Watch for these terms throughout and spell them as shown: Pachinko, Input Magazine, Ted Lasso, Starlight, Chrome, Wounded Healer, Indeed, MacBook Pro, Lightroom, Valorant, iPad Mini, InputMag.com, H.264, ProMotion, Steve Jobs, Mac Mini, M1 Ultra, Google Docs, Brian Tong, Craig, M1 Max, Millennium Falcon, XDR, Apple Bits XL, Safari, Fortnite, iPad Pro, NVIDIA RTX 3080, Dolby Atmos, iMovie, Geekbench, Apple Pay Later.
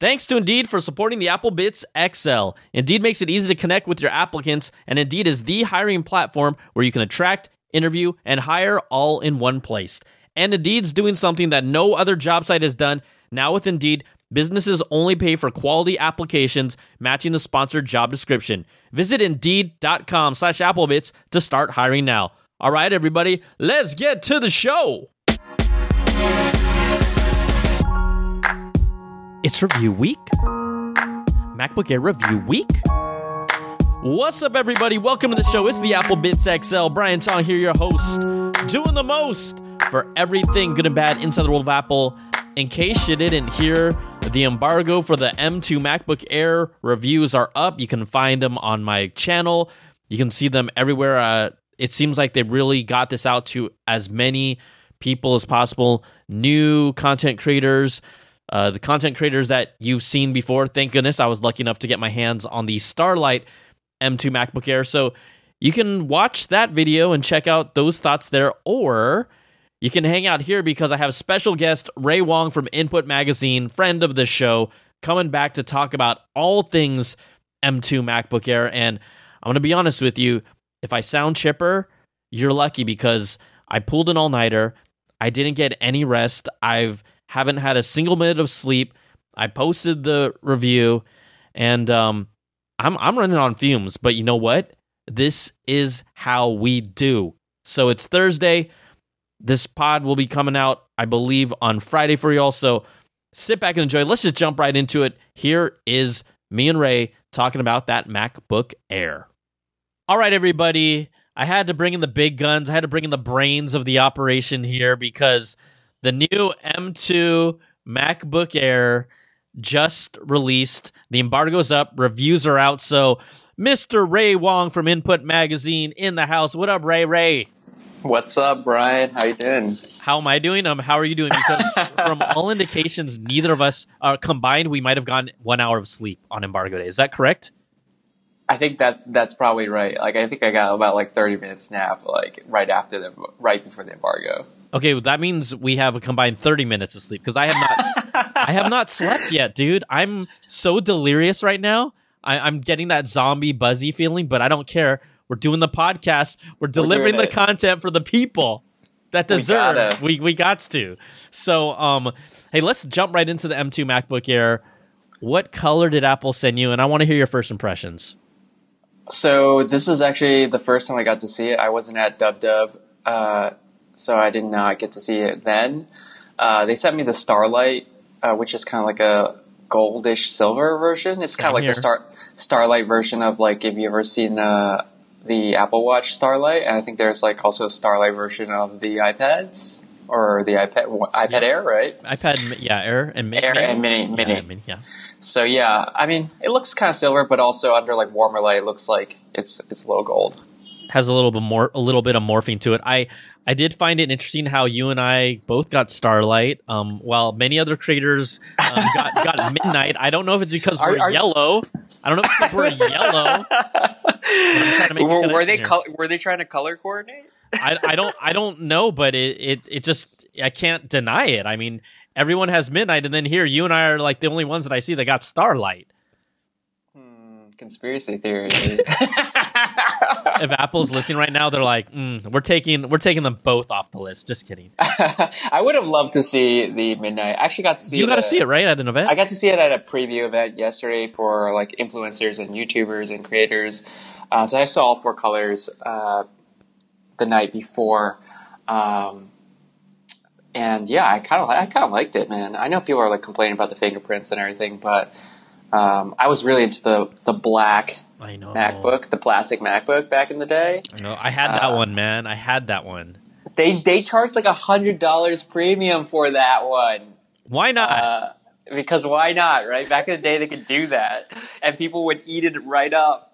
Thanks to Indeed for supporting the Apple Bits XL. Indeed makes it easy to connect with your applicants, and Indeed is the hiring platform where you can attract, interview, and hire all in one place. And Indeed's doing something that no other job site has done. Now with Indeed, businesses only pay for quality applications matching the sponsored job description. Visit Indeed.com/Applebits to start hiring now. All right, everybody, let's get to the show. It's review week. MacBook Air review week. What's up, everybody? Welcome to the show. It's the Apple Bits XL. Brian Tong here, your host, doing the most for everything good and bad inside the world of Apple. In case you didn't hear, the embargo for the M2 MacBook Air reviews are up. You can find them on my channel. You can see them everywhere. It seems like they really got this out to as many people as possible. New content creators, the content creators that you've seen before. Thank goodness I was lucky enough to get my hands on the Starlight M2 MacBook Air. So you can watch that video and check out those thoughts there, or you can hang out here because I have special guest Ray Wong from Input Magazine, friend of the show, coming back to talk about all things M2 MacBook Air. And I'm going to be honest with you, if I sound chipper, you're lucky because I pulled an all-nighter. I didn't get any rest. I haven't had a single minute of sleep. I posted the review, and I'm running on fumes. But you know what? This is how we do. So it's Thursday. This pod will be coming out, I believe, on Friday for you all. So sit back and enjoy. Let's just jump right into it. Here is me and Ray talking about that MacBook Air. All right, everybody. I had to bring in the big guns. I had to bring in the brains of the operation here because the new M2 MacBook Air just released. The embargo's up. Reviews are out. So Mr. Ray Wong from Input Magazine in the house. What up, Ray? Ray. What's up, Brian? How you doing? How am I doing? How are you doing? Because from all indications, neither of us combined, we might have gotten 1 hour of sleep on embargo day. Is that correct? I think that's probably right. Like, I think I got about like 30 minutes nap, like right before the embargo. Okay, well, that means we have a combined 30 minutes of sleep because I have not, I have not slept yet, dude. I'm so delirious right now. I'm getting that zombie buzzy feeling, but I don't care. We're doing the podcast. We're delivering the content for the people that deserve. We got to. So, hey, let's jump right into the M2 MacBook Air. What color did Apple send you? And I want to hear your first impressions. So this is actually the first time I got to see it. I wasn't at DubDub, so I did not get to see it then. They sent me the Starlight, which is kind of like a goldish silver version. It's kind of like the Starlight version of, like, if you ever seen the Apple Watch Starlight, and I think there's like also a Starlight version of the iPads or the iPad Air, right? iPad, yeah, Air and Mini. Yeah. So yeah, I mean, it looks kind of silver, but also under like warmer light, it looks like it's low gold. Has a little bit of morphing to it. I did find it interesting how you and I both got Starlight, while many other creators got Midnight. I don't know if it's because we're yellow. I don't know if it's because we're yellow. Were they trying to color coordinate? I don't know, but it just, I can't deny it. I mean, everyone has Midnight, and then here you and I are like the only ones that I see that got Starlight. Conspiracy theory. If Apple's listening right now, they're like, we're taking them both off the list. Just kidding. I would have loved to see the Midnight. I actually got to see You got to see it, right, at an event? I got to see it at a preview event yesterday for like influencers and YouTubers and creators. So I saw all four colors the night before. And yeah, I kind of liked it, man. I know people are like complaining about the fingerprints and everything, but I was really into the black MacBook, the plastic MacBook back in the day. I know. I had that one, man. I had that one. They charged like $100 premium for that one. Why not? Because why not, right? Back in the day, they could do that, and people would eat it right up.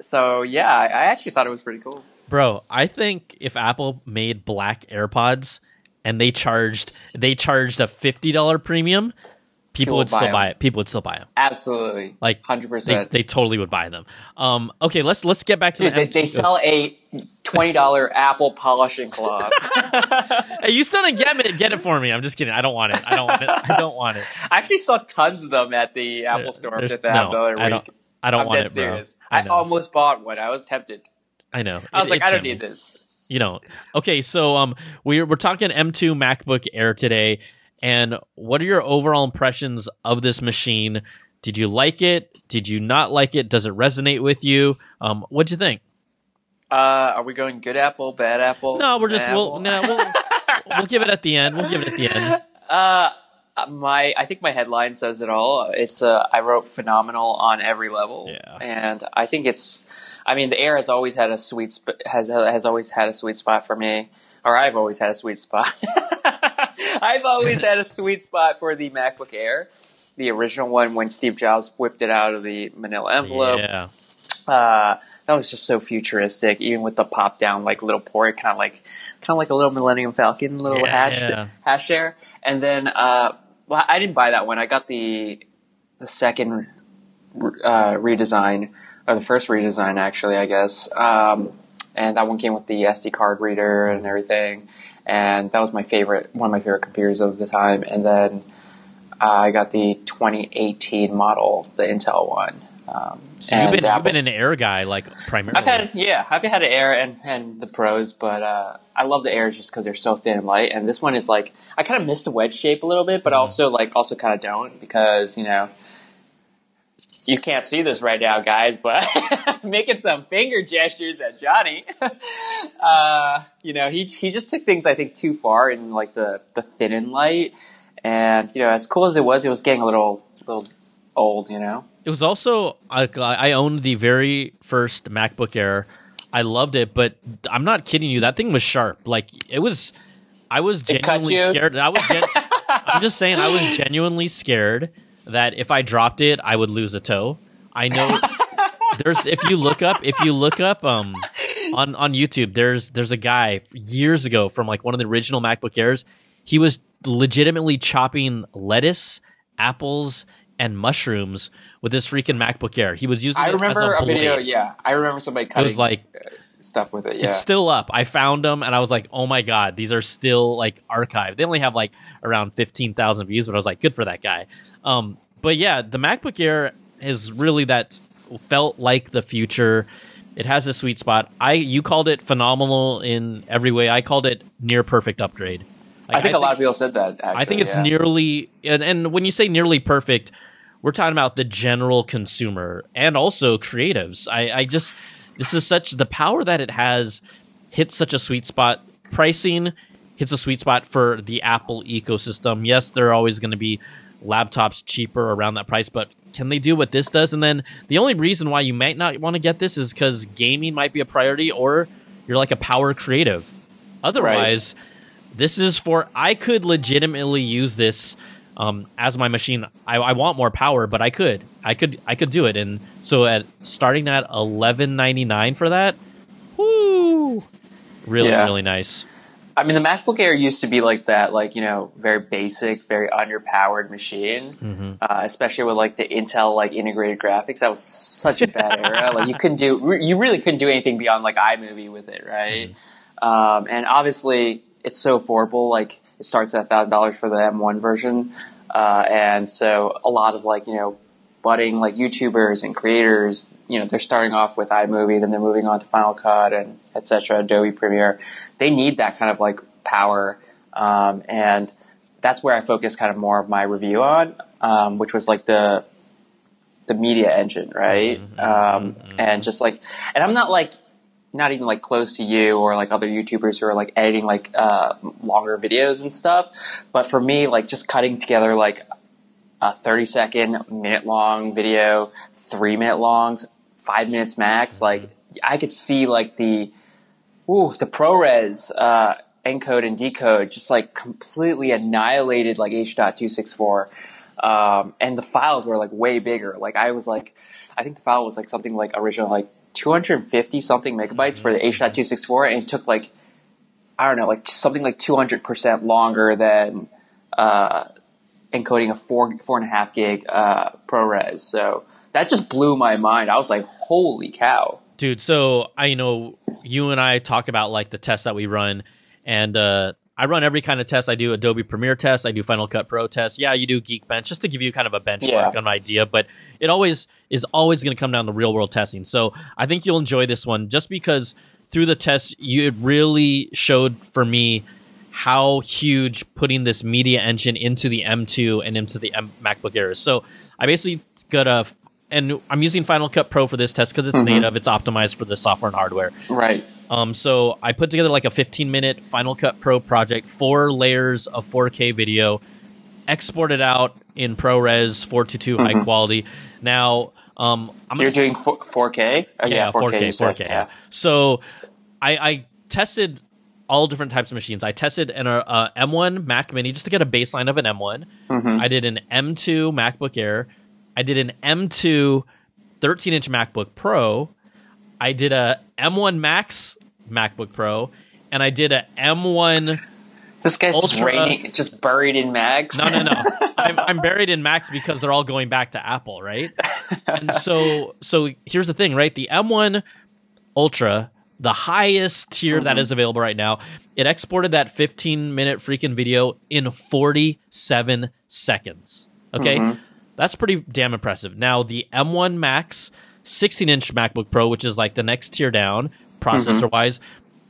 So yeah, I actually thought it was pretty cool. Bro, I think if Apple made black AirPods and they charged a $50 premium, people would still buy it. People would still buy them. Absolutely. Like 100%. They totally would buy them. Okay, let's get back to the M2. They sell a $20 Apple polishing cloth. Hey, you still didn't get it for me. I'm just kidding. I don't want it. I actually saw tons of them at the Apple store at the Apple other week. I don't want it, bro. I almost bought one. I was tempted. I know. I was like, I don't need this. You don't. Okay, so we're talking M2 MacBook Air today. And what are your overall impressions of this machine? Did you like it? Did you not like it? Does it resonate with you? What'd you think? Are we going good Apple, bad Apple? No, we'll give it at the end. We'll give it at the end. I think my headline says it all. It's I wrote phenomenal on every level, yeah. And I think it's. I mean, the Air has always had a sweet has always had a sweet spot for me, or I've always had a sweet spot. I've always had a sweet spot for the MacBook Air, the original one when Steve Jobs whipped it out of the manila envelope. Yeah. That was just so futuristic, even with the pop down like little port, kind of like a little Millennium Falcon, hash there. And then, well, I didn't buy that one. I got the second redesign, or the first redesign actually, I guess. And that one came with the SD card reader and everything. And that was one of my favorite computers of the time. And then I got the 2018 model, the Intel one. So you've been an Air guy, like, primarily. I've had an Air and the Pros, but I love the Airs just because they're so thin and light. And this one is like, I kind of miss the wedge shape a little bit, but also kind of don't because, you know, you can't see this right now, guys, but making some finger gestures at Johnny. You know, he just took things, I think, too far in, like, the thin and light. And, you know, as cool as it was getting a little old, you know? It was also, I owned the very first MacBook Air. I loved it, but I'm not kidding you. That thing was sharp. Like, it was, I was genuinely scared. I'm just saying, I was genuinely scared that if I dropped it, I would lose a toe. I know if you look up on YouTube, there's a guy years ago from like one of the original MacBook Airs. He was legitimately chopping lettuce, apples, and mushrooms with this freaking MacBook Air. He was using video, yeah. I remember somebody cutting stuff with it, yeah. It's still up. I found them, and I was like, oh my God, these are still, like, archived. They only have, like, around 15,000 views, but I was like, good for that guy. But, yeah, the MacBook Air is really that felt like the future. It has a sweet spot. You called it phenomenal in every way. I called it near perfect upgrade. Like, I think a lot of people said that, actually. I think it's nearly... And when you say nearly perfect, we're talking about the general consumer and also creatives. I just... This is such... The power that it has hits such a sweet spot. Pricing hits a sweet spot for the Apple ecosystem. Yes, there are always going to be laptops cheaper around that price, but can they do what this does? And then the only reason why you might not want to get this is because gaming might be a priority or you're like a power creative. Otherwise... Right. This is for... I could legitimately use this as my machine. I want more power, but I could do it. And so starting at $11.99 for that, whoo, really nice. I mean, the MacBook Air used to be like that, like, you know, very basic, very underpowered machine, especially with like the Intel like integrated graphics. That was such a bad era. Like you really couldn't do anything beyond like iMovie with it, right? Mm-hmm. And obviously. It's so affordable. Like it starts at $1,000 for the M1 version, and so a lot of like you know, budding like YouTubers and creators, you know, they're starting off with iMovie, then they're moving on to Final Cut and etc. Adobe Premiere. They need that kind of like power, and that's where I focus kind of more of my review on, which was like the media engine, right? And just like, and I'm not even like close to you or like other YouTubers who are like editing like longer videos and stuff. But for me, like just cutting together like a 30-second, minute-long video, 3-minute longs, 5 minutes max. Like I could see like the ProRes encode and decode just like completely annihilated like H.264. And the files were like way bigger. Like I was like, I think the file was like something like original like 250 something megabytes for the H.264, and it took like I don't know, like something like 200% longer than encoding a 4.5 gig ProRes. So that just blew my mind. I was like, holy cow. Dude, so I, you know, you and I talk about like the tests that we run, and I run every kind of test. I do Adobe Premiere tests. I do Final Cut Pro tests. Yeah, you do Geekbench, just to give you kind of a benchmark on an idea. But it always is always going to come down to real world testing. So I think you'll enjoy this one just because through the tests, it really showed for me how huge putting this media engine into the M2 and into the MacBook Air is. So I basically got a, and I'm using Final Cut Pro for this test because it's native. It's optimized for the software and hardware. Right. So I put together like a 15-minute Final Cut Pro project, 4 layers of 4K video, exported out in ProRes 422 high quality. Now, I'm going to... You're doing 4K? Oh, yeah, 4K. Yeah. So I tested all different types of machines. I tested an M1 Mac Mini just to get a baseline of an M1. I did an M2 MacBook Air. I did an M2 13-inch MacBook Pro. I did a M1 Max MacBook Pro, and I did a M1. This guy's Ultra. Just buried in Macs. No. I'm buried in Macs because they're all going back to Apple, right? And so here's the thing, right? The M1 Ultra, the highest tier that is available right now, it exported that 15-minute freaking video in 47 seconds. Okay? That's pretty damn impressive. Now, the M1 Max 16-inch MacBook Pro, which is like the next tier down processor-wise,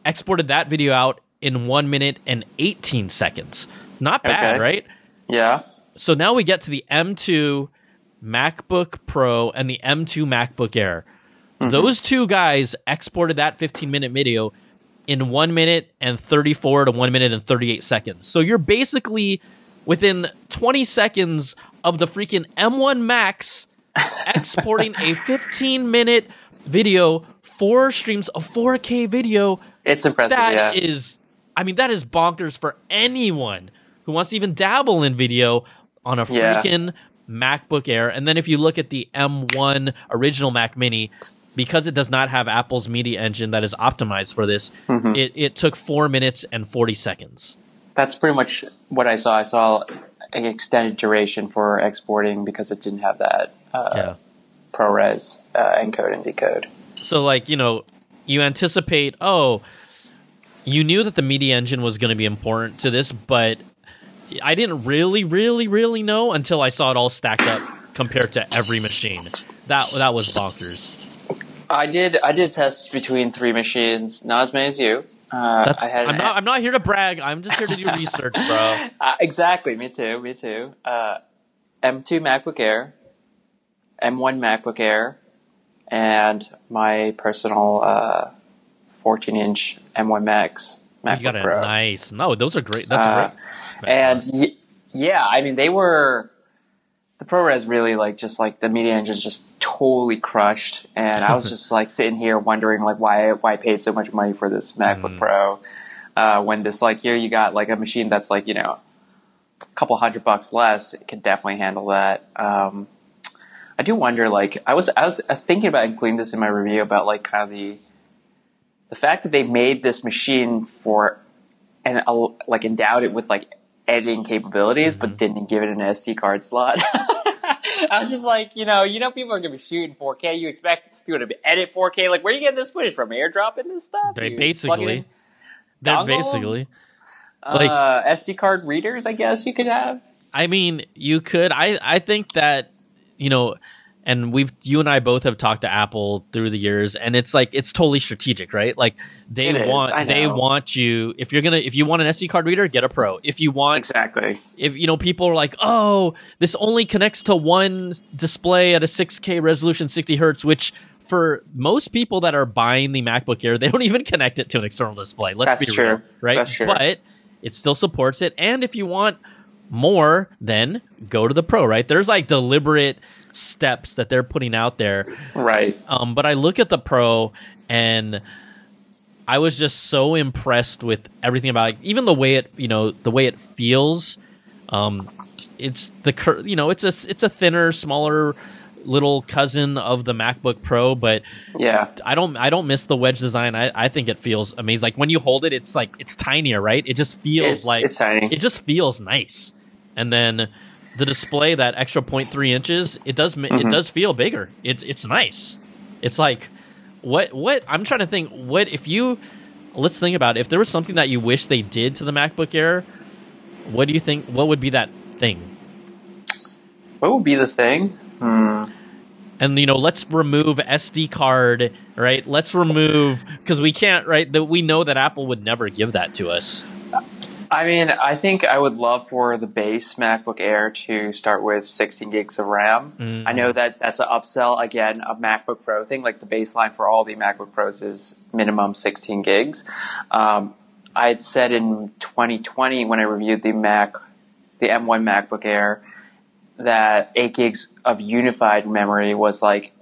exported that video out in 1 minute and 18 seconds. It's not bad, right? Yeah. So now we get to the M2 MacBook Pro and the M2 MacBook Air. Those two guys exported that 15-minute video in 1 minute and 34 to 1 minute and 38 seconds. So you're basically within 20 seconds of the freaking M1 Max exporting a 15-minute video, 4 streams of 4K video. It's impressive. That is, I mean, that is bonkers for anyone who wants to even dabble in video on a freaking MacBook Air. And then if you look at the M1 original Mac Mini, because it does not have Apple's media engine that is optimized for this, it took 4 minutes and 40 seconds. That's pretty much what I saw. I saw an extended duration for exporting because it didn't have that ProRes encode and decode. So, like, you know, you anticipate, you knew that the media engine was going to be important to this, but I didn't really know until I saw it all stacked up compared to every machine. That was bonkers. I did tests between 3 machines, not as many as you. I'm not here to brag. I'm just here to do research, bro. Exactly. Me too. M2 MacBook Air, M1 MacBook Air, and my personal 14-inch M1 Max MacBook Pro. Nice. No, those are great. That's great. That's and I mean, they were the ProRes really like the media engine just totally crushed, and I was just like sitting here wondering like why I paid so much money for this MacBook Pro when this like here you got like a machine that's like, you know, a couple $100 less. It can definitely handle that. I do wonder, like, I was thinking about including this in my review about like kind of the fact that they made this machine for and like endowed it with like editing capabilities but didn't give it an SD card slot. I was just like, you know, people are going to be shooting 4K. You expect people to edit 4K. Like, where are you getting this footage from? AirDropping this stuff? They're basically like SD card readers, I guess you could have. I mean, you could. I think that, you know, and you and I both have talked to Apple through the years, and it's like it's totally strategic, right? Like they want you, if you want an SD card reader, get a Pro. If you want if you know, people are like, oh, this only connects to one display at a 6K resolution, 60 hertz, which for most people that are buying the MacBook Air, they don't even connect it to an external display. Let's be real, right? That's true. But it still supports it, and if you want more, then go to the Pro, right? There's like deliberate steps that they're putting out there, right? But I look at the Pro and I was just so impressed with everything about it. Even the way it, you know, the way it feels. It's a thinner, smaller little cousin of the MacBook Pro, but I don't miss the wedge design. I think it feels amazing. Like when you hold it, it's like it's tinier, right? It just feels nice. And then the display, that extra 0.3 inches, it does it does feel bigger. It's nice. It's like what I'm trying to think. What if you? Let's think about it. If there was something that you wish they did to the MacBook Air, what do you think? What would be that thing? What would be the thing? And, you know, let's remove SD card, right? Let's remove, because we can't, right? That we know that Apple would never give that to us. I mean, I think I would love for the base MacBook Air to start with 16 gigs of RAM. Mm-hmm. I know that's an upsell, again, a MacBook Pro thing. Like, the baseline for all the MacBook Pros is minimum 16 gigs. I had said in 2020 when I reviewed the M1 MacBook Air, that 8 gigs of unified memory was, like,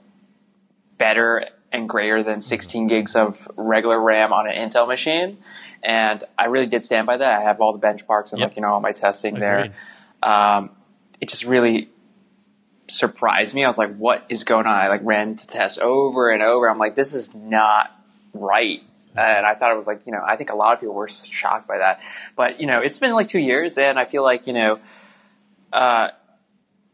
better and greater than 16 gigs of regular RAM on an Intel machine. And I really did stand by that. I have all the benchmarks and, all my testing there. It just really surprised me. I was like, what is going on? I, ran to test over and over. I'm like, this is not right. And I thought it was like, I think a lot of people were shocked by that. But, it's been, 2 years, and I feel like,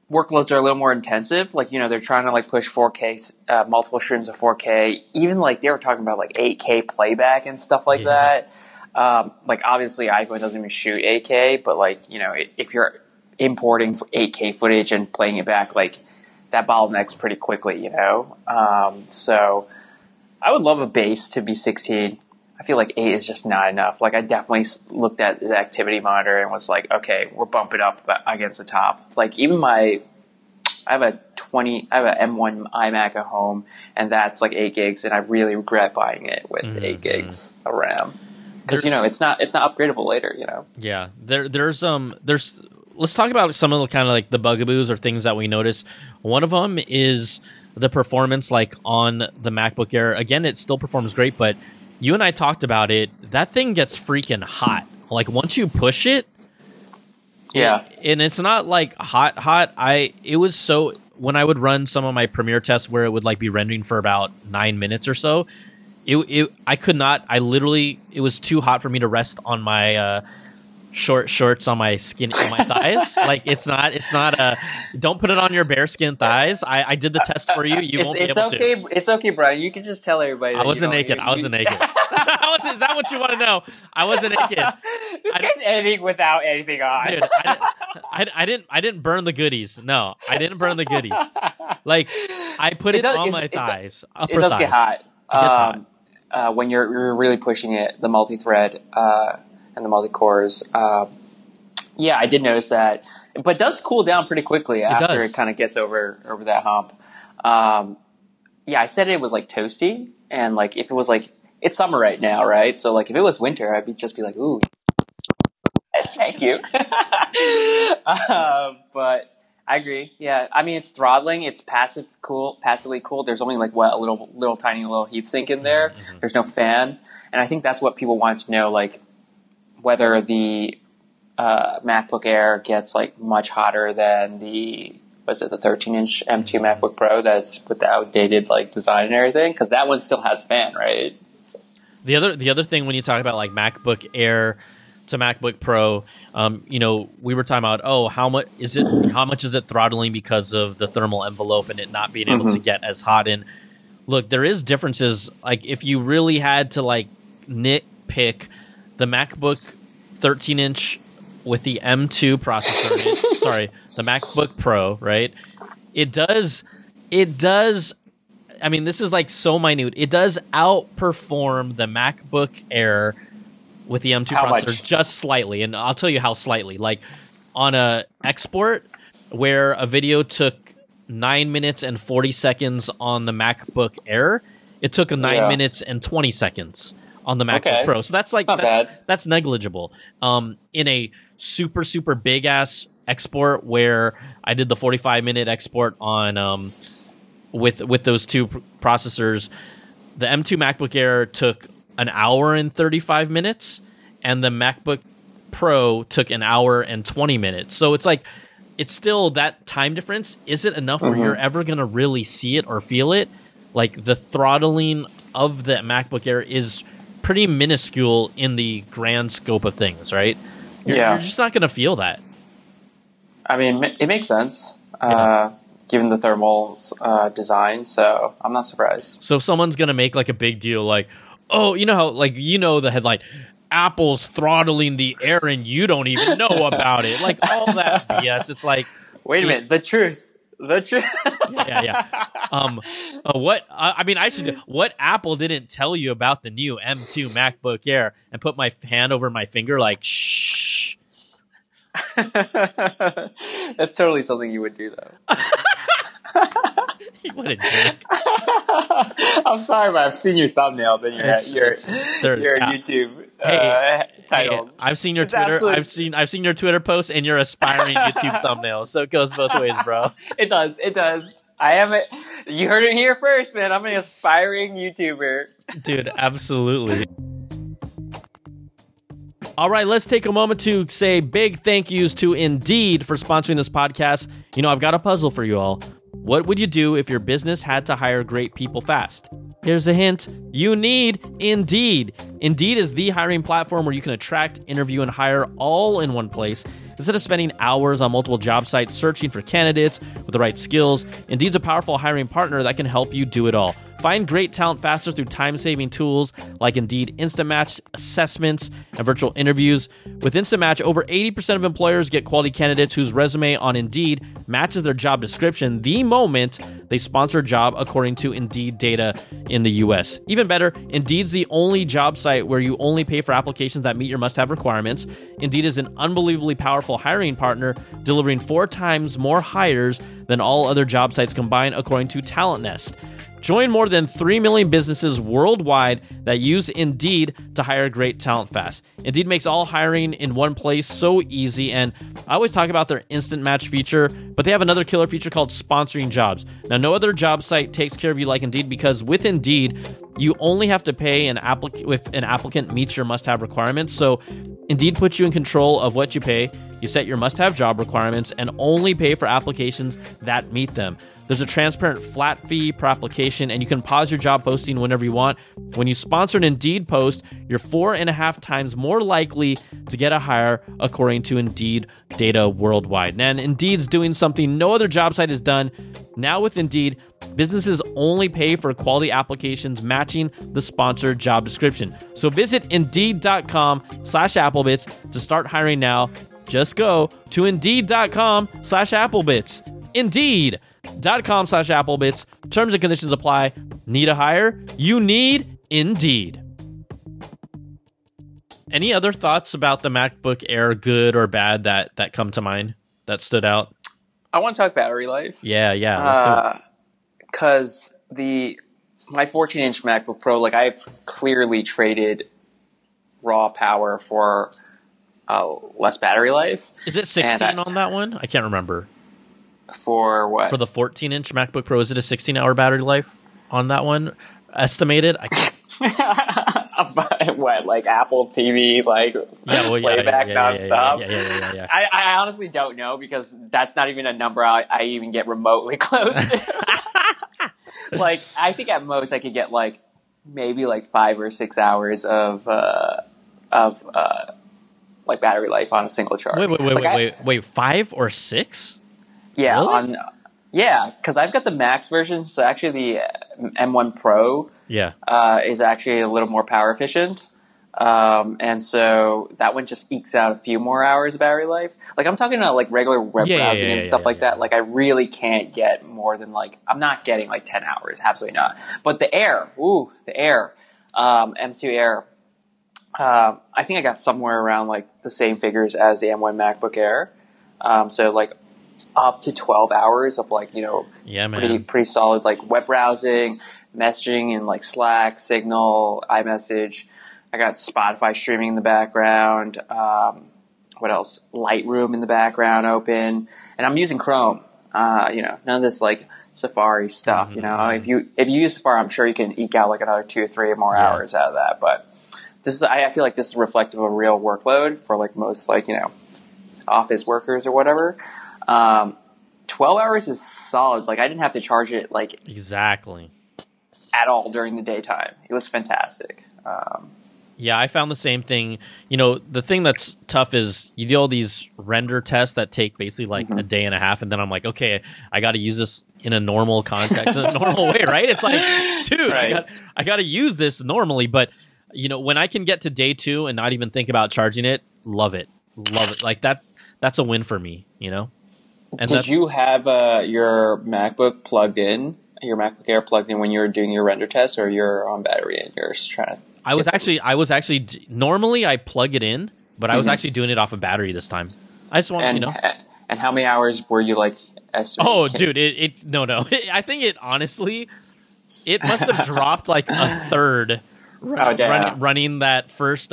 workloads are a little more intensive. They're trying to, push 4K, multiple streams of 4K. Even, they were talking about, 8K playback and stuff like that. Obviously iPhone doesn't even shoot 8K, but if you're importing 8K footage and playing it back, that bottlenecks pretty quickly, so I would love a base to be 16. I feel like 8 is just not enough. I definitely looked at the activity monitor and was like, okay, we're bumping up against the top. Even I have an M1 iMac at home, and that's 8 gigs, and I really regret buying it with 8 gigs of RAM. Because it's not upgradable later, Yeah, there's let's talk about some of the kind of the bugaboos or things that we notice. One of them is the performance, on the MacBook Air. Again, it still performs great, but you and I talked about it. That thing gets freaking hot. Once you push it, and it's not hot. It was so when I would run some of my Premiere tests where it would be rendering for about 9 minutes or so. It was too hot for me to rest on my short shorts on my thighs. Don't put it on your bearskin thighs. I did the test for you. It's okay. It's okay, Brian. You can just tell everybody. I wasn't naked. Is that what you want to know? I wasn't naked. This guy's editing without anything on. Dude, I didn't burn the goodies. No, I didn't burn the goodies. I put it on my thighs. It does get hot. It gets hot. When you're really pushing it, the multi-thread and the multi-cores. I did notice that. But it does cool down pretty quickly after it kind of gets over that hump. I said it was toasty. And if it was it's summer right now, right? So if it was winter, I'd just be like, ooh, thank you. But I agree. Yeah, I mean it's throttling. It's passively cool. There's only a little tiny little heatsink in there. Mm-hmm. There's no fan, and I think that's what people want to know. Whether the MacBook Air gets much hotter than the 13-inch M2 MacBook Pro that's with the outdated design and everything, because that one still has fan, right? The other thing when you talk about MacBook Air to MacBook Pro, we were talking about, how much is it throttling because of the thermal envelope and it not being able to get as hot in. Look, there is differences. If you really had to nitpick, the MacBook 13-inch with the M2 processor in it, sorry, the MacBook Pro, right? It does I mean, this is so minute. It does outperform the MacBook Air with the M2 processor just slightly, and I'll tell you how slightly. On a export where a video took 9 minutes and 40 seconds on the MacBook Air, it took 9 minutes and 20 seconds on the MacBook Pro. So that's negligible. In a super super big ass export where I did the 45-minute export on with those two processors, the M2 MacBook Air took an hour and 35 minutes, and the MacBook Pro took an hour and 20 minutes. So it's still that time difference isn't enough where you're ever going to really see it or feel it. The throttling of the MacBook Air is pretty minuscule in the grand scope of things, right? You're just not going to feel that. I mean, it makes sense. Given the thermal's design, so I'm not surprised. So if someone's going to make like a big deal, like, oh, you know how, like, you know, the headline, Apple's throttling the Air and you don't even know about it. Like, all that BS. It's like... Wait a minute, the truth. The truth. Yeah. What Apple didn't tell you about the new M2 MacBook Air, and put my hand over my finger like, shh. That's totally something you would do, though. What a jerk. I'm sorry, but I've seen your thumbnails and your YouTube titles. Hey, I've seen your Twitter. Absolutely. I've seen your Twitter posts and your aspiring YouTube thumbnails. So it goes both ways, bro. It does. I haven't. You heard it here first, man. I'm an aspiring YouTuber. Dude, absolutely. All right, let's take a moment to say big thank yous to Indeed for sponsoring this podcast. You know, I've got a puzzle for you all. What would you do if your business had to hire great people fast? Here's a hint. You need Indeed. Indeed is the hiring platform where you can attract, interview, and hire all in one place. Instead of spending hours on multiple job sites searching for candidates with the right skills, Indeed's a powerful hiring partner that can help you do it all. Find great talent faster through time-saving tools like Indeed Instant Match, assessments, and virtual interviews. With Instant Match, over 80% of employers get quality candidates whose resume on Indeed matches their job description the moment they sponsor a job, according to Indeed data in the U.S. Even better, Indeed's the only job site where you only pay for applications that meet your must-have requirements. Indeed is an unbelievably powerful hiring partner, delivering 4 times more hires than all other job sites combined, according to Talent Nest. Join more than 3 million businesses worldwide that use Indeed to hire great talent fast. Indeed makes all hiring in one place so easy, and I always talk about their Instant Match feature, but they have another killer feature called Sponsoring Jobs. Now, no other job site takes care of you like Indeed, because with Indeed, you only have to pay if an applicant meets your must-have requirements. So Indeed puts you in control of what you pay. You set your must-have job requirements and only pay for applications that meet them. There's a transparent flat fee per application, and you can pause your job posting whenever you want. When you sponsor an Indeed post, you're 4.5 times more likely to get a hire, according to Indeed data worldwide. And Indeed's doing something no other job site has done. Now with Indeed, businesses only pay for quality applications matching the sponsored job description. So visit Indeed.com/Applebits to start hiring now. Just go to Indeed.com/Applebits. Indeed.com/Applebits. Terms and conditions apply. Need a hire? You need Indeed. Any other thoughts about the MacBook Air, good or bad, that come to mind, that stood out? I want to talk battery life. Yeah. Because my 14-inch MacBook Pro, like, I've clearly traded raw power for less battery life. Is it 16 on that one? I can't remember. For what? For the 14-inch MacBook Pro, is it a 16-hour battery life on that one? Estimated? I can't. What, like Apple TV, like playback nonstop? Yeah. I honestly don't know, because that's not even a number I even get remotely close to. Like, I think at most I could get like maybe like 5 or 6 hours of like battery life on a single charge. Wait, 5 or 6? Yeah, really? Because I've got the Max version, so actually the M1 Pro is actually a little more power efficient, and so that one just ekes out a few more hours of battery life. Like, I'm talking about like regular web browsing and stuff like that. Like, I really can't get more than like, I'm not getting like 10 hours, absolutely not. But the Air, M2 Air, I think I got somewhere around like the same figures as the M1 MacBook Air, so like up to 12 hours of like, you know, pretty solid like web browsing, messaging in like Slack, Signal, iMessage. I got Spotify streaming in the background. What else? Lightroom in the background open, and I'm using Chrome. You know, none of this like Safari stuff. Mm-hmm. You know, if you use Safari, I'm sure you can eke out like another 2 or 3 more hours out of that. But this is, I feel like this is reflective of real workload for like most like, you know, office workers or whatever. 12 hours is solid. Like, I didn't have to charge it like exactly at all during the daytime. It was fantastic. Yeah, I found the same thing. You know, the thing that's tough is you do all these render tests that take basically like a day and a half, and then I'm like, okay, I got to use this in a normal context, in a normal way, right? It's like, dude, right. I got to use this normally, but you know, when I can get to day two and not even think about charging it, love it. Like that's a win for me, you know. And did you have your MacBook plugged in, your MacBook Air plugged in when you were doing your render tests, or you're on battery and you're just trying to? I was actually normally I plug it in, but I was actually doing it off of battery this time. I just want, you know. And how many hours were you like? Oh, dude, it no. I think it honestly, it must have dropped like a third. Running that first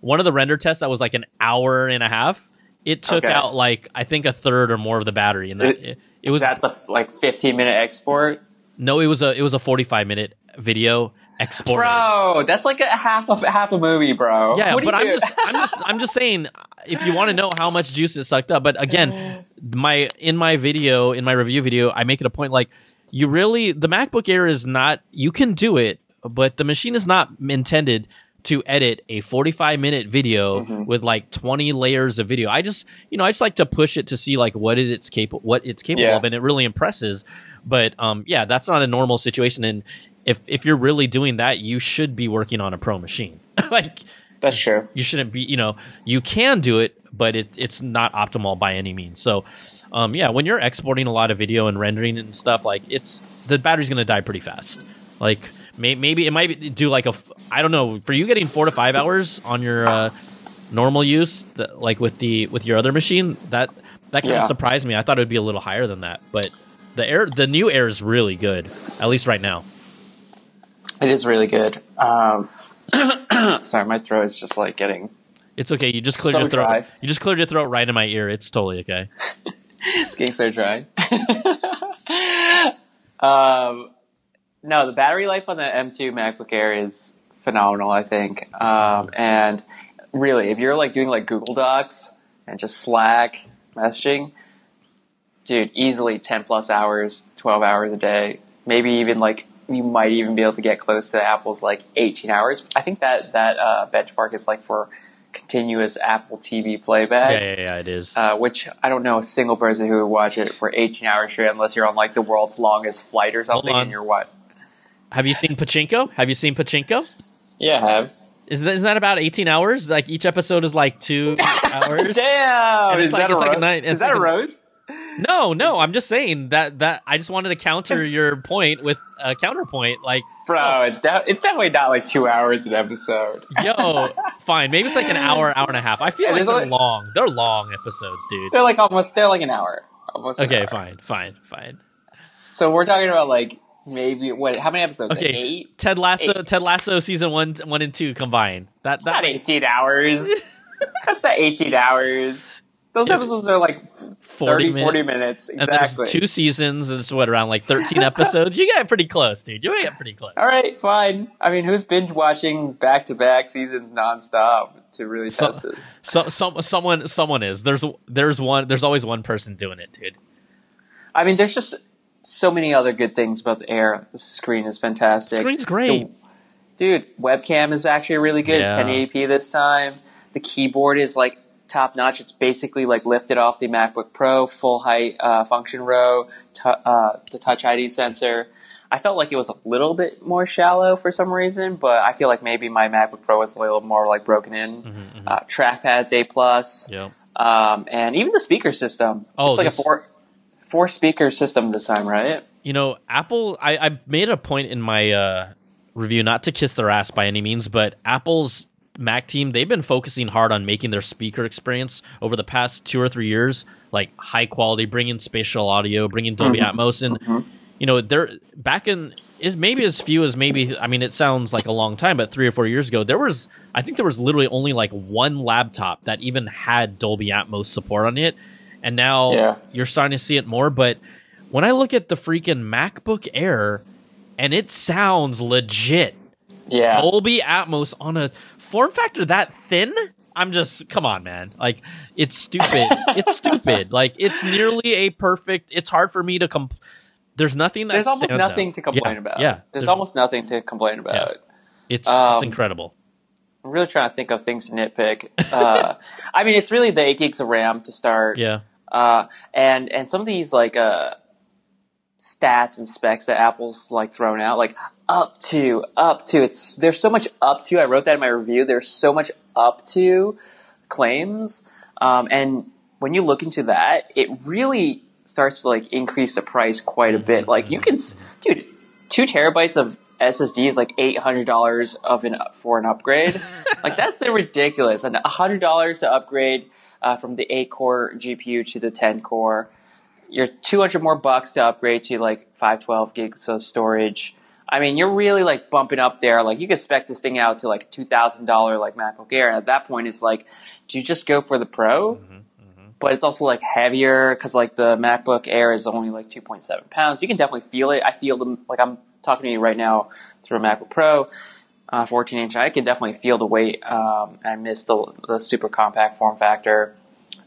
one of the render tests that was like an hour and a half. It took out like I think a third or more of the battery, and it was that the like 15-minute export. No, it was a 45-minute video. Exported. Bro, that's like a half a movie, bro. Yeah, but I'm just saying, if you want to know how much juice it sucked up, but again, in my review video, I make it a point like the MacBook Air is not, you can do it, but the machine is not intended to edit a 45-minute video with like 20 layers of video. I just like to push it to see like what it's capable of, and it really impresses. But yeah, that's not a normal situation. And If you're really doing that, you should be working on a pro machine. Like that's true. You shouldn't be. You know, you can do it, but it's not optimal by any means. So, yeah, when you're exporting a lot of video and rendering and stuff, like the battery's gonna die pretty fast. Like maybe it might do like I don't know, for you getting 4 to 5 hours on your normal use, like with your other machine, that kind of surprised me. I thought it would be a little higher than that, but the new Air is really good, at least right now. It is really good. Sorry, my throat is just like getting. It's okay. You just cleared your throat. Dry. You just cleared your throat right in my ear. It's totally okay. It's getting so dry. No, the battery life on the M2 MacBook Air is phenomenal, I think. And really, if you're like doing like Google Docs and just Slack messaging, dude, easily 10 plus hours, 12 hours a day, maybe even like. You might even be able to get close to Apple's like 18 hours. I think that benchmark is like for continuous Apple TV playback. Yeah, it is. Which I don't know a single person who would watch it for 18 hours straight unless you're on like the world's longest flight or something. And you're what? Have you seen Pachinko? Yeah, I have. Isn't that about 18 hours? Like each episode is like 2 hours. Damn! And is that a roast? No, I'm just saying that I just wanted to counter your point with a counterpoint. Like, bro, it's definitely not like 2 hours an episode. Yo, fine, maybe it's like an hour, hour and a half. I feel like they're long. They're long episodes, dude. They're like an hour. Okay, fine. So we're talking about like maybe how many episodes? Okay, 8. Ted Lasso season 1 and 2 combined. That's not 18 hours. That's not 18 hours. Those episodes are like 40 minutes. Exactly. And 2 seasons, and it's around like 13 episodes? You get pretty close, dude. You get pretty close. All right, fine. I mean, who's binge watching back-to-back seasons nonstop to really test this? Someone is. There's always one person doing it, dude. I mean, there's just so many other good things about the Air. The screen is fantastic. The screen's great. Dude, webcam is actually really good. Yeah. It's 1080p this time. The keyboard is like top notch. It's basically like lifted off the MacBook Pro, full height function row, the Touch ID sensor. I felt like it was a little bit more shallow for some reason, but I feel like maybe my MacBook Pro was a little more like broken in. Trackpad's A+. Yep. And even the speaker system. Oh, it's like a four speaker system this time, right? You know, Apple. I made a point in my review not to kiss their ass by any means, but Apple's Mac team, they've been focusing hard on making their speaker experience over the past 2 or 3 years like high quality, bringing spatial audio, bringing Dolby Atmos, and you know, they're back in maybe as few as it sounds like a long time, but 3 or 4 years ago, there was literally only like one laptop that even had Dolby Atmos support on it, and now you're starting to see it more. But when I look at the freaking MacBook Air, and it sounds legit, Dolby Atmos on a form factor that thin? Come on, man. Like, it's stupid. Like, it's nearly a perfect. It's hard for me to there's nothing that there's almost nothing to complain about. Yeah. There's almost nothing to complain about. It's incredible. I'm really trying to think of things to nitpick. I mean, it's really the 8 gigs of RAM to start. Yeah. And some of these like stats and specs that Apple's like thrown out, like up to. There's so much up to. I wrote that in my review. There's so much up to claims, and when you look into that, it really starts to like increase the price quite a bit. Like you can, dude, 2 terabytes of SSD is like $800 for an upgrade. Like that's ridiculous. And $100 to upgrade from the 8-core GPU to the 10-core. You're $200 more to upgrade to like 512 gigs of storage. I mean, you're really like bumping up there. Like you could spec this thing out to like $2,000 like MacBook Air, and at that point, it's like, do you just go for the Pro? But it's also like heavier because like the MacBook Air is only like 2.7 pounds. You can definitely feel it. I feel them like I'm talking to you right now through a MacBook Pro, 14-inch. I can definitely feel the weight. I miss the super compact form factor.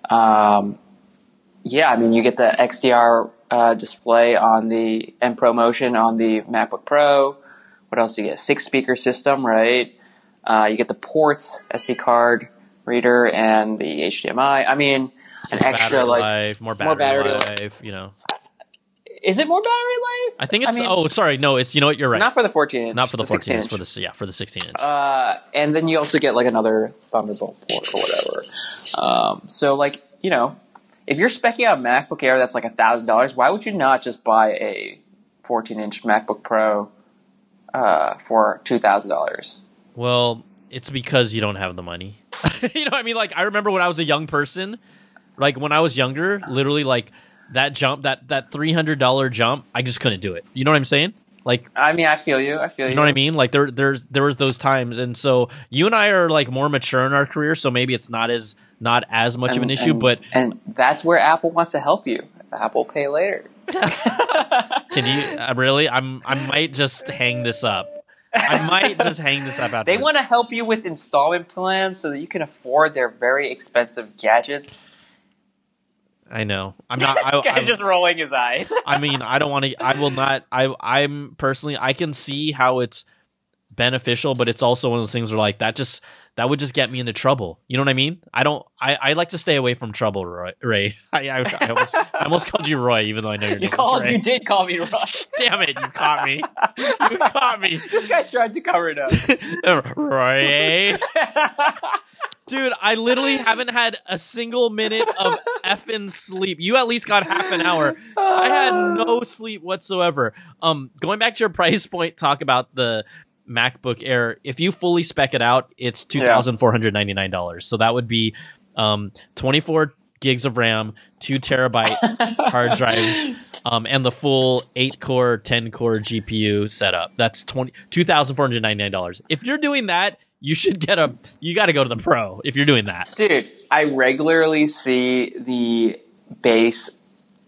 Yeah, I mean you get the XDR display on the and ProMotion on the MacBook Pro. What else do you get? 6-speaker system, right? You get the ports, SD card reader, and the HDMI. I mean. An extra like life, more battery life, you know. Is it more battery life? I think it's. I mean, oh, sorry, no, it's. You know what? You're right. Not for the 14-inch. Not for the 14-inch. For the 16-inch. And then you also get like another Thunderbolt port or whatever. So like you know, if you're specking out a MacBook Air that's like $1,000, why would you not just buy a 14-inch MacBook Pro for $2,000? Well, it's because you don't have the money. You know, I mean, like I remember when I was a young person. Like, when I was younger, literally, like, that jump, that $300 jump, I just couldn't do it. You know what I'm saying? Like, I mean, I feel you. You know what I mean? Like, there was those times. And so you and I are, like, more mature in our career, so maybe it's not as much of an issue. And that's where Apple wants to help you. Apple Pay Later. Can you really? I might just hang this up. After they want to help you with installment plans so that you can afford their very expensive gadgets. I know. I'm not. This guy's just rolling his eyes. I mean, I don't want to. I will not. I'm personally. I can see how it's beneficial, but it's also one of those things where like that would just get me into trouble. You know what I mean? I don't. I like to stay away from trouble, Ray. I almost called you Roy, even though I know your name is Ray. You did call me Roy. Damn it! You caught me. This guy tried to cover it up. Roy. Dude, I literally haven't had a single minute of effing sleep. You at least got half an hour. I had no sleep whatsoever. Going back to your price point, talk about the MacBook Air. If you fully spec it out, it's $2,499. Yeah. So that would be 24 gigs of RAM, 2 terabyte hard drives, and the full 8-core, 10-core GPU setup. That's $2,499. If you're doing that, you should you got to go to the Pro if you're doing that. Dude, I regularly see the base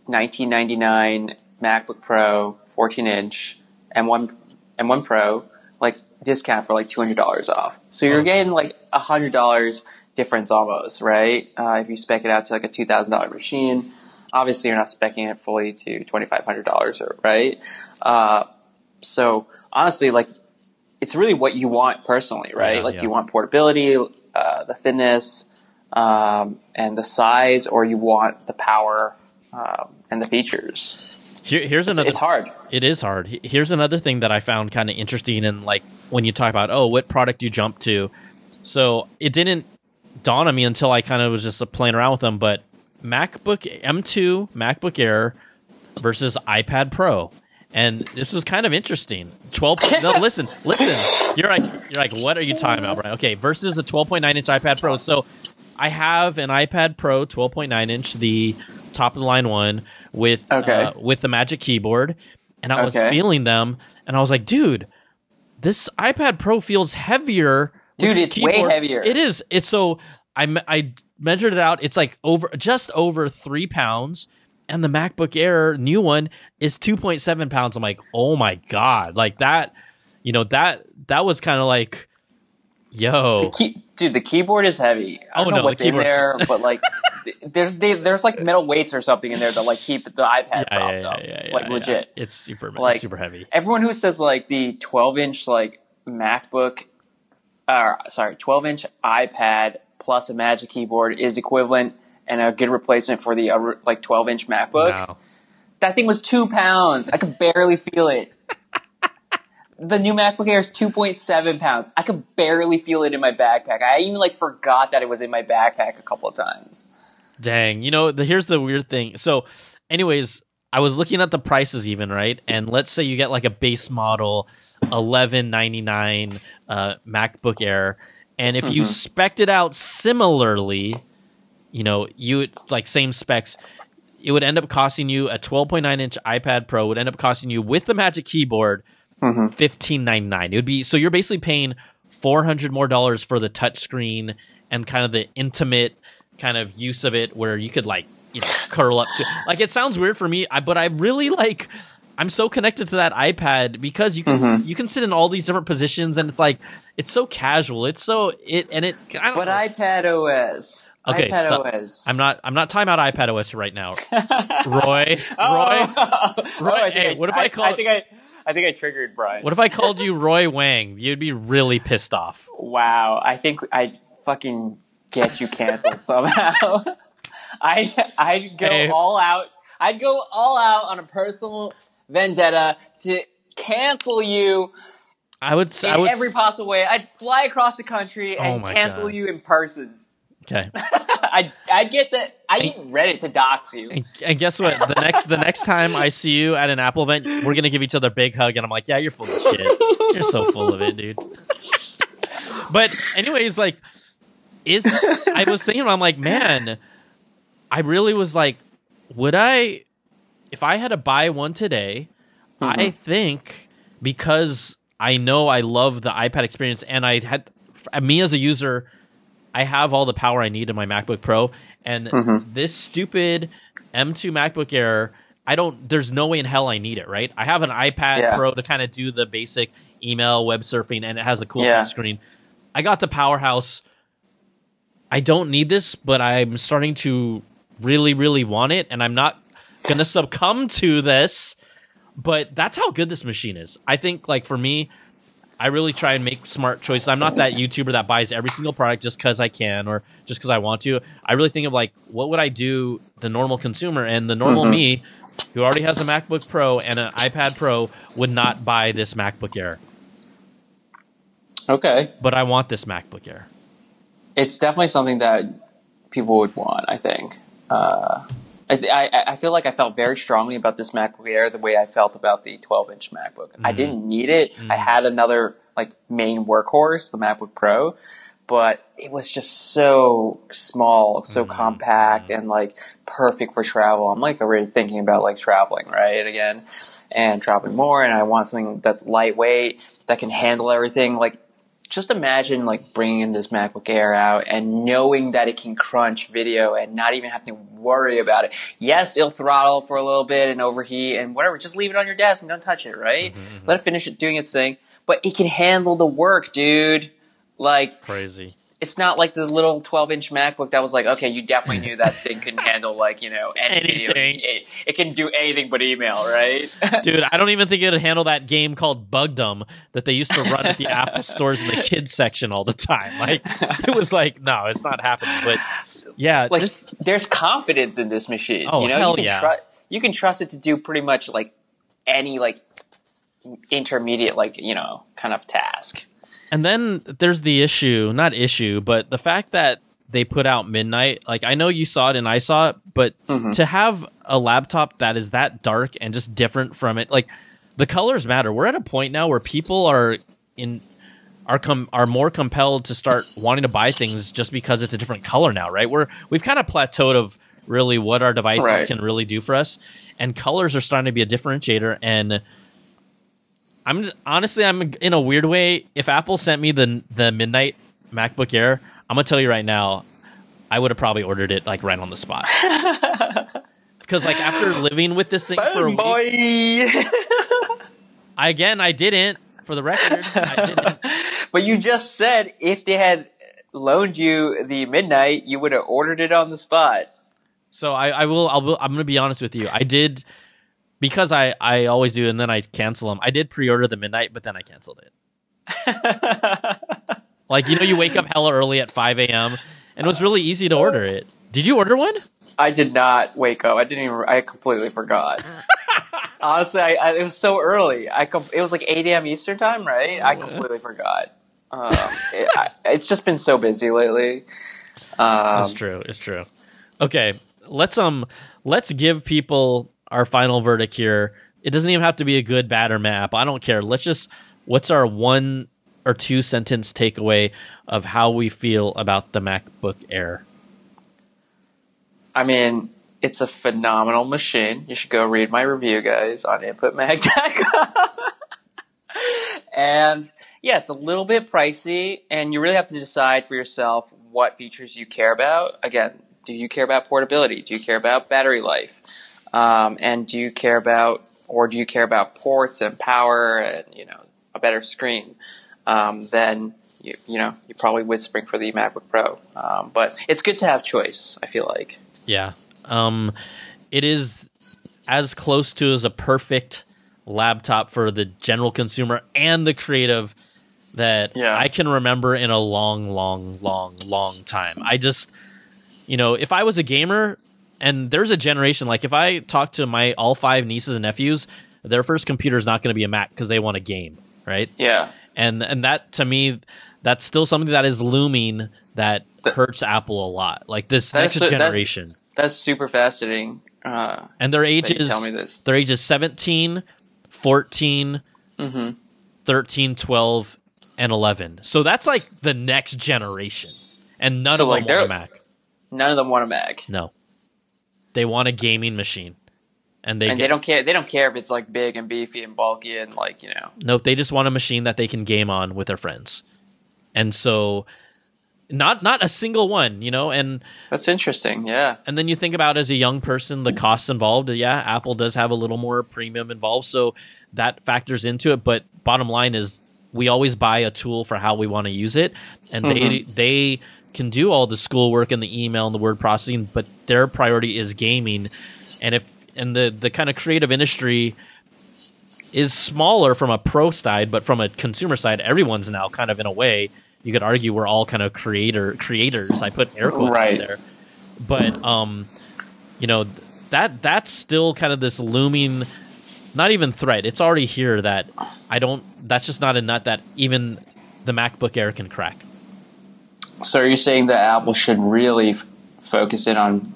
$1,999 MacBook Pro 14-inch M1 Pro like discount for like $200 off. So you're getting like $100 difference almost, right? If you spec it out to like a $2,000 machine, obviously you're not specking it fully to $2,500, right? So honestly, like, it's really what you want personally, right? Yeah, like, you want portability, the thinness, and the size, or you want the power and the features. It's hard. It is hard. Here's another thing that I found kind of interesting, and like when you talk about, what product do you jump to? So it didn't dawn on me until I kind of was just playing around with them. But M2 MacBook Air versus iPad Pro. And this was kind of interesting. No, listen. You're like, what are you talking about, Brian? Okay, versus a 12.9-inch iPad Pro. So I have an iPad Pro 12.9-inch, the top of the line one, with the Magic Keyboard, and I was feeling them, and I was like, dude, this iPad Pro feels heavier. Dude, it's way heavier. It is. It's so I measured it out. It's like just over 3 pounds. And the MacBook Air new one is 2.7 pounds. I'm like, oh my God. Like that, you know, that was kind of like, yo. Dude, the keyboard is heavy. I don't know what's in there, but like there's like metal weights or something in there that like keep the iPad propped up. Yeah, like legit. Yeah. It's super heavy. Everyone who says like the 12-inch like MacBook 12-inch iPad plus a Magic Keyboard is equivalent and a good replacement for the 12-inch MacBook. No. That thing was 2 pounds. I could barely feel it. The new MacBook Air is 2.7 pounds. I could barely feel it in my backpack. I even forgot that it was in my backpack a couple of times. Dang. You know, here's the weird thing. So anyways, I was looking at the prices even, right? And let's say you get a base model $1,199 MacBook Air. And if you spec'd it out similarly, you would same specs, it would end up costing you a 12.9-inch iPad Pro would end up costing you with the Magic Keyboard $1,599. It would be, so you're basically paying $400 more for the touchscreen and kind of the intimate kind of use of it, where you could curl up to. It sounds weird for me, but I really I'm so connected to that iPad because you can you can sit in all these different positions, and it's so casual. But iPad OS. Okay, iPad stop. OS. I'm not talking about iPad OS right now. Roy. Roy. Hey, what if I called? I think I triggered Brian. What if I called you Roy Wang? You'd be really pissed off. Wow, I think I fucking get you canceled somehow. I'd go all out on a personal vendetta to cancel you. I would every possible way. I'd fly across the country and cancel you in person. Okay. I'd get that. I need Reddit to dox you. And guess what? The next time I see you at an Apple event, we're gonna give each other a big hug, and I'm like, yeah, you're full of shit. You're so full of it, dude. But anyways, I was thinking, I'm like, man, I really was like, would I, if I had to buy one today, I think because I know I love the iPad experience, and me as a user, I have all the power I need in my MacBook Pro, and this stupid M2 MacBook Air, there's no way in hell I need it, right? I have an iPad Pro to kind of do the basic email, web surfing, and it has a cool touch screen. I got the powerhouse. I don't need this, but I'm starting to really, really want it, and I'm not going to succumb to this, but that's how good this machine is. I think, for me, I really try and make smart choices. I'm not that YouTuber that buys every single product just because I can or just because I want to. I really think of, what would I do, the normal consumer, and the normal me, who already has a MacBook Pro and an iPad Pro, would not buy this MacBook Air. Okay. But I want this MacBook Air. It's definitely something that people would want, I think. I feel I felt very strongly about this MacBook Air the way I felt about the 12-inch MacBook. I didn't need it. I had another main workhorse, the MacBook Pro, but it was just so small, so compact, and perfect for travel. I'm already thinking about traveling, right, again, and traveling more, and I want something that's lightweight, that can handle everything. Just imagine bringing this MacBook Air out and knowing that it can crunch video and not even have to worry about it. Yes, it'll throttle for a little bit and overheat and whatever. Just leave it on your desk and don't touch it, right? Let it finish doing its thing. But it can handle the work, dude. Crazy. It's not the little 12-inch MacBook that was okay, you definitely knew that thing couldn't handle, anything. It can do anything but email, right? Dude, I don't even think it would handle that game called Bugdum that they used to run at the Apple stores in the kids section all the time. It was no, it's not happening. But, yeah. There's confidence in this machine. Oh, hell yeah. You can trust it to do pretty much, any, intermediate, kind of task. And then there's the issue, not issue, but the fact that they put out Midnight. I know you saw it and I saw it, but to have a laptop that is that dark and just different from it, the colors matter. We're at a point now where people are more compelled to start wanting to buy things just because it's a different color now, right? We've kind of plateaued of really what our devices can really do for us, and colors are starting to be a differentiator. And I'm in a weird way. If Apple sent me the Midnight MacBook Air, I'm gonna tell you right now, I would have probably ordered it right on the spot. Because after living with this thing for a week, I didn't. For the record, I didn't. But you just said if they had loaned you the Midnight, you would have ordered it on the spot. So I'm gonna be honest with you. I did. Because I always do, and then I cancel them. I did pre-order the Midnight, but then I canceled it. Like, you know, you wake up hella early at 5 a.m. and it was really easy to order it. Did you order one? I did not wake up. I didn't even. I completely forgot. Honestly, I it was so early. It was like 8 a.m. Eastern time, right? I completely forgot. It's just been so busy lately. It's true. It's true. Okay, let's give people our final verdict here. It doesn't even have to be a good, bad, or map. I don't care. Let's just. What's our one or two sentence takeaway of how we feel about the MacBook Air? I mean, it's a phenomenal machine. You should go read my review, guys, on InputMag.com. And yeah, it's a little bit pricey, and you really have to decide for yourself what features you care about. Again, do you care about portability? Do you care about battery life? And do you care about ports and power and, you know, a better screen? Then you're probably whispering for the MacBook Pro. But it's good to have choice, I feel like. Yeah. It is as close to as a perfect laptop for the general consumer and the creative that I can remember in a long, long, long, long time. I just, you know, if I was a gamer, and there's a generation, like if I talk to my all 5 nieces and nephews, their first computer is not going to be a Mac because they want a game, right? Yeah. And that, to me, that's still something that is looming that hurts Apple a lot. Like this next generation. That's super fascinating. And their age is 17, 14, 13, 12, and 11. So that's like the next generation. And none of them want a Mac. None of them want a Mac. No. They want a gaming machine. And they don't care. They don't care if it's like big and beefy and bulky and like, you know. Nope. They just want a machine that they can game on with their friends, and so not a single one, you know. And that's interesting. Yeah. And then you think about as a young person the costs involved. Yeah, Apple does have a little more premium involved, so that factors into it. But bottom line is we always buy a tool for how we want to use it, and they can do all the schoolwork and the email and the word processing, but their priority is gaming, and if. And the kind of creative industry is smaller from a pro side, but from a consumer side, everyone's now kind of in a way, you could argue we're all kind of creators. I put air quotes right in there. But, you know, that's still kind of this looming, not even threat. It's already here that that's just not a nut that even the MacBook Air can crack. So are you saying that Apple should really focus in on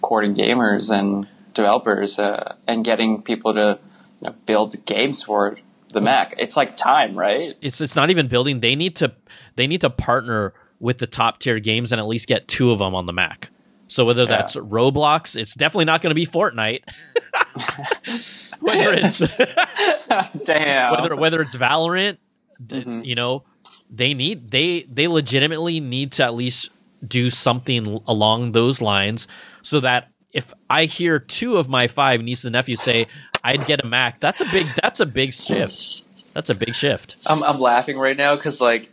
courting gamers and developers and getting people to, you know, build games for the Mac? It's like time, right? It's not even building. They need to partner with the top tier games and at least get 2 of them on the Mac. So whether that's Roblox, it's definitely not going to be Fortnite. Whether it's whether it's Valorant, you know, they legitimately need to at least do something along those lines so that if I hear 2 of my 5 nieces and nephews say I'd get a Mac, that's a big shift. That's a big shift. I'm laughing right now because like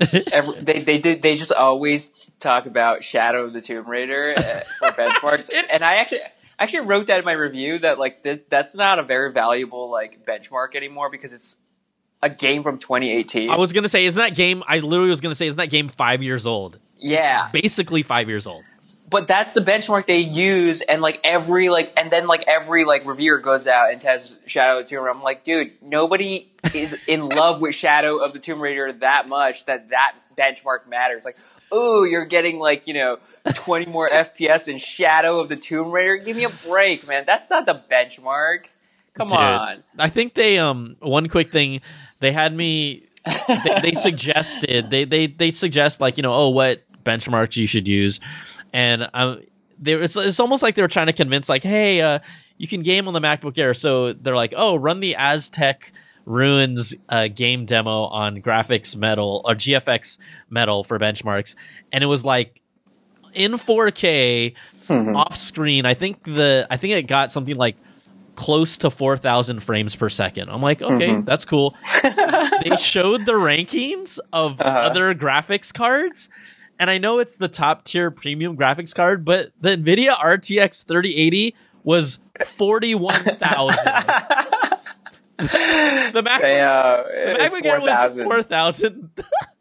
they just always talk about Shadow of the Tomb Raider for benchmarks, and I actually wrote that in my review that like that's not a very valuable like benchmark anymore because it's a game from 2018. I was gonna say isn't that game 5 years old? Yeah, it's basically 5 years old. But that's the benchmark they use, and like every like, and then like every like reviewer goes out and tests Shadow of the Tomb Raider. I'm like, dude, nobody is in love with Shadow of the Tomb Raider that much that benchmark matters. Like, ooh, you're getting like, you know, 20 more FPS in Shadow of the Tomb Raider. Give me a break, man. That's not the benchmark. Come on. I think they one quick thing they had me. They suggested they suggest like, you know, oh, what benchmarks you should use, and it's almost like they were trying to convince like, hey, you can game on the MacBook Air, so they're like, oh, run the Aztec Ruins game demo on graphics metal or GFX metal for benchmarks, and it was like in 4K off screen. I think it got something like close to 4,000 frames per second. I'm like, okay, that's cool. They showed the rankings of other graphics cards. And I know it's the top tier premium graphics card, but the NVIDIA RTX 3080 was 41,000. The MacBook Air was 4,000.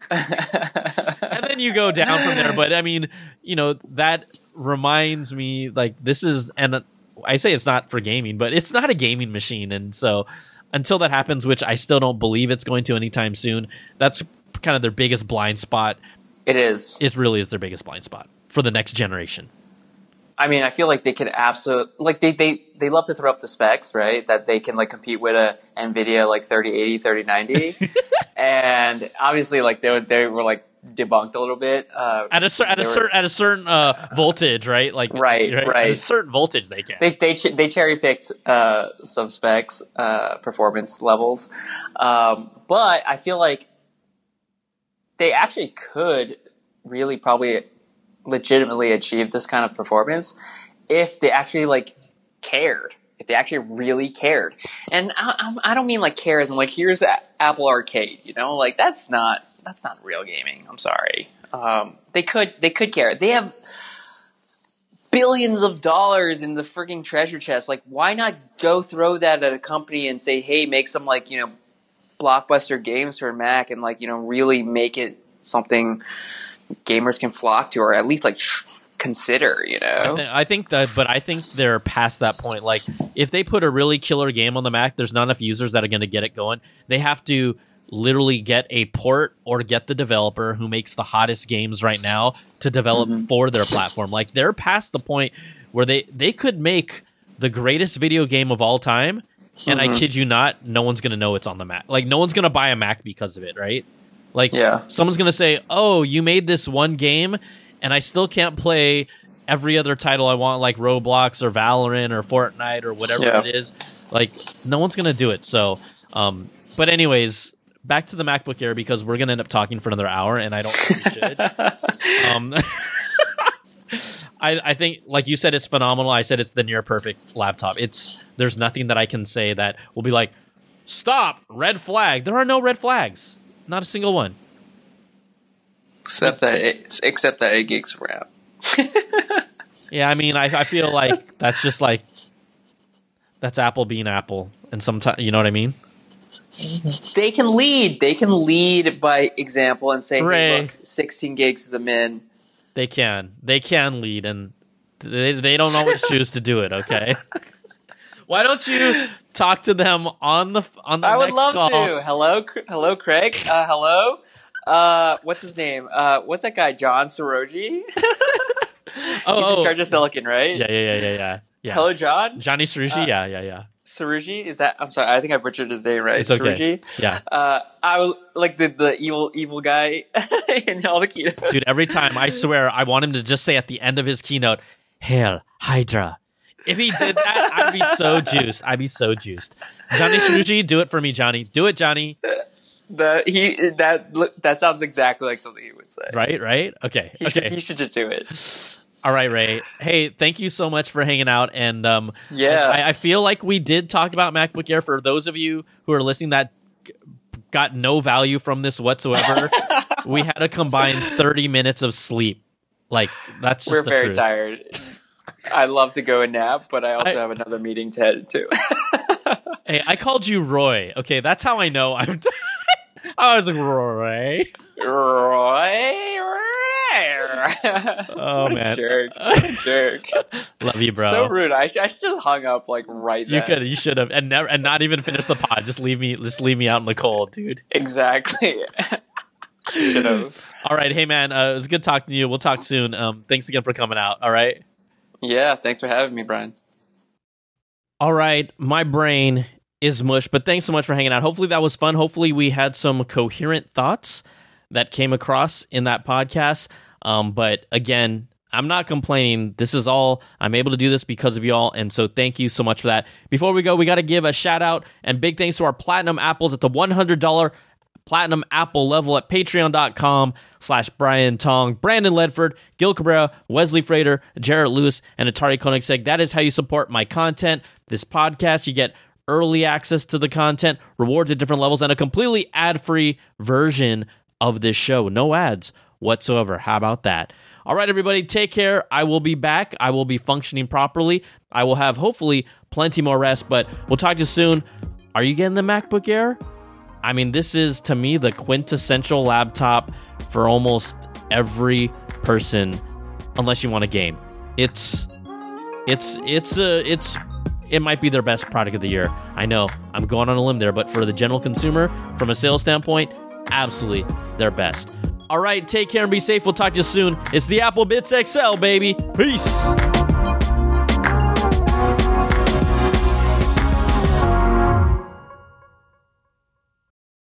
And then you go down from there. But I mean, you know, that reminds me, like, this is, and I say it's not for gaming, but it's not a gaming machine. And so until that happens, which I still don't believe it's going to anytime soon, that's kind of their biggest blind spot. It is. It really is their biggest blind spot for the next generation. I mean, I feel like they could absolutely, like, they love to throw up the specs, right? That they can, like, compete with a NVIDIA, like, 3080, 3090. And obviously, like, they were like, debunked a little bit. At a certain voltage, right? Like, right. At a certain voltage, they can. They cherry-picked some specs, performance levels. But I feel like they actually could really probably legitimately achieve this kind of performance if they actually, like, cared, if they actually really cared. And I don't mean, like, care as in, like, here's Apple Arcade, you know, like, that's not real gaming. I'm sorry. They could care. They have billions of dollars in the freaking treasure chest. Like, why not go throw that at a company and say, hey, make some, like, you know, blockbuster games for Mac and, like, you know, really make it something gamers can flock to, or at least, like, consider, you know. I think they're past that point. Like, if they put a really killer game on the Mac, there's not enough users that are going to get it going. They have to literally get a port or get the developer who makes the hottest games right now to develop for their platform. Like, they're past the point where they could make the greatest video game of all time, and I kid you not, no one's going to know it's on the Mac. Like, no one's going to buy a Mac because of it, right? Like, someone's going to say, oh, you made this one game, and I still can't play every other title I want, like Roblox or Valorant or Fortnite or whatever it is. Like, no one's going to do it. So, but anyways, back to the MacBook Air, because we're going to end up talking for another hour, and I don't think we should. I think, like you said, it's phenomenal. I said it's the near-perfect laptop. There's nothing that I can say that will be like, stop, red flag. There are no red flags. Not a single one. Except that 8 gigs of RAM. Yeah, I mean, I feel like that's just like, that's Apple being Apple. And sometimes, you know what I mean? They can lead. They can lead by example and say, hey, look, 16 gigs is the min. They can lead, and they don't always choose to do it, okay? Why don't you talk to them on the next call? I would love to. Hello, Craig. Hello. What's his name? What's that guy? John Srouji. He's in charge of Silicon, right? Yeah. Hello, John. Johnny Srouji. Yeah. Srouji, is that? I'm sorry, I think I butchered his name, right? It's okay. Srouji. Yeah. I will, like, the evil guy in all the keynotes. Dude, every time, I swear, I want him to just say at the end of his keynote, "Hail Hydra." If he did that, I'd be so juiced. Johnny Srouji, do it for me, Johnny. Do it, Johnny. That sounds exactly like something he would say. Right. Okay. He should just do it. All right, Ray. Hey, thank you so much for hanging out. And I feel like we did talk about MacBook Air. For those of you who are listening that got no value from this whatsoever, we had a combined 30 minutes of sleep. Like, that's just the truth. We're very tired. I love to go and nap, but I also have another meeting to head to. Hey, I called you Roy. Okay, that's how I know. I was like, Roy. Roy. Oh, what a man. Jerk. Love you, bro. So rude. I should have hung up, like, right there. You should have. And not even finished the pod. Just leave me out in the cold, dude. Exactly. All right. Hey, man. It was good talking to you. We'll talk soon. Thanks again for coming out. All right. Yeah, thanks for having me, Brian. All right, my brain is mush, but thanks so much for hanging out. Hopefully that was fun. Hopefully we had some coherent thoughts that came across in that podcast. But again, I'm not complaining. This is all, I'm able to do this because of y'all, and so thank you so much for that. Before we go, we got to give a shout out and big thanks to our Platinum Apples at the $100 Platinum Apple level at patreon.com/Brian Tong, Brandon Ledford, Gil Cabrera, Wesley Frater, Jarrett Lewis, and Atari Koenigsegg. That is how you support my content, this podcast. You get early access to the content, rewards at different levels, and a completely ad-free version of this show. No ads whatsoever. How about that? All right, everybody, take care. I will be back. I will be functioning properly. I will have, hopefully, plenty more rest, but we'll talk to you soon. Are you getting the MacBook Air? I mean, this is, to me, the quintessential laptop for almost every person, unless you want to game. It might be their best product of the year. I know I'm going on a limb there, but for the general consumer, from a sales standpoint, absolutely their best. All right, take care and be safe. We'll talk to you soon. It's the Apple Bits XL, baby. Peace.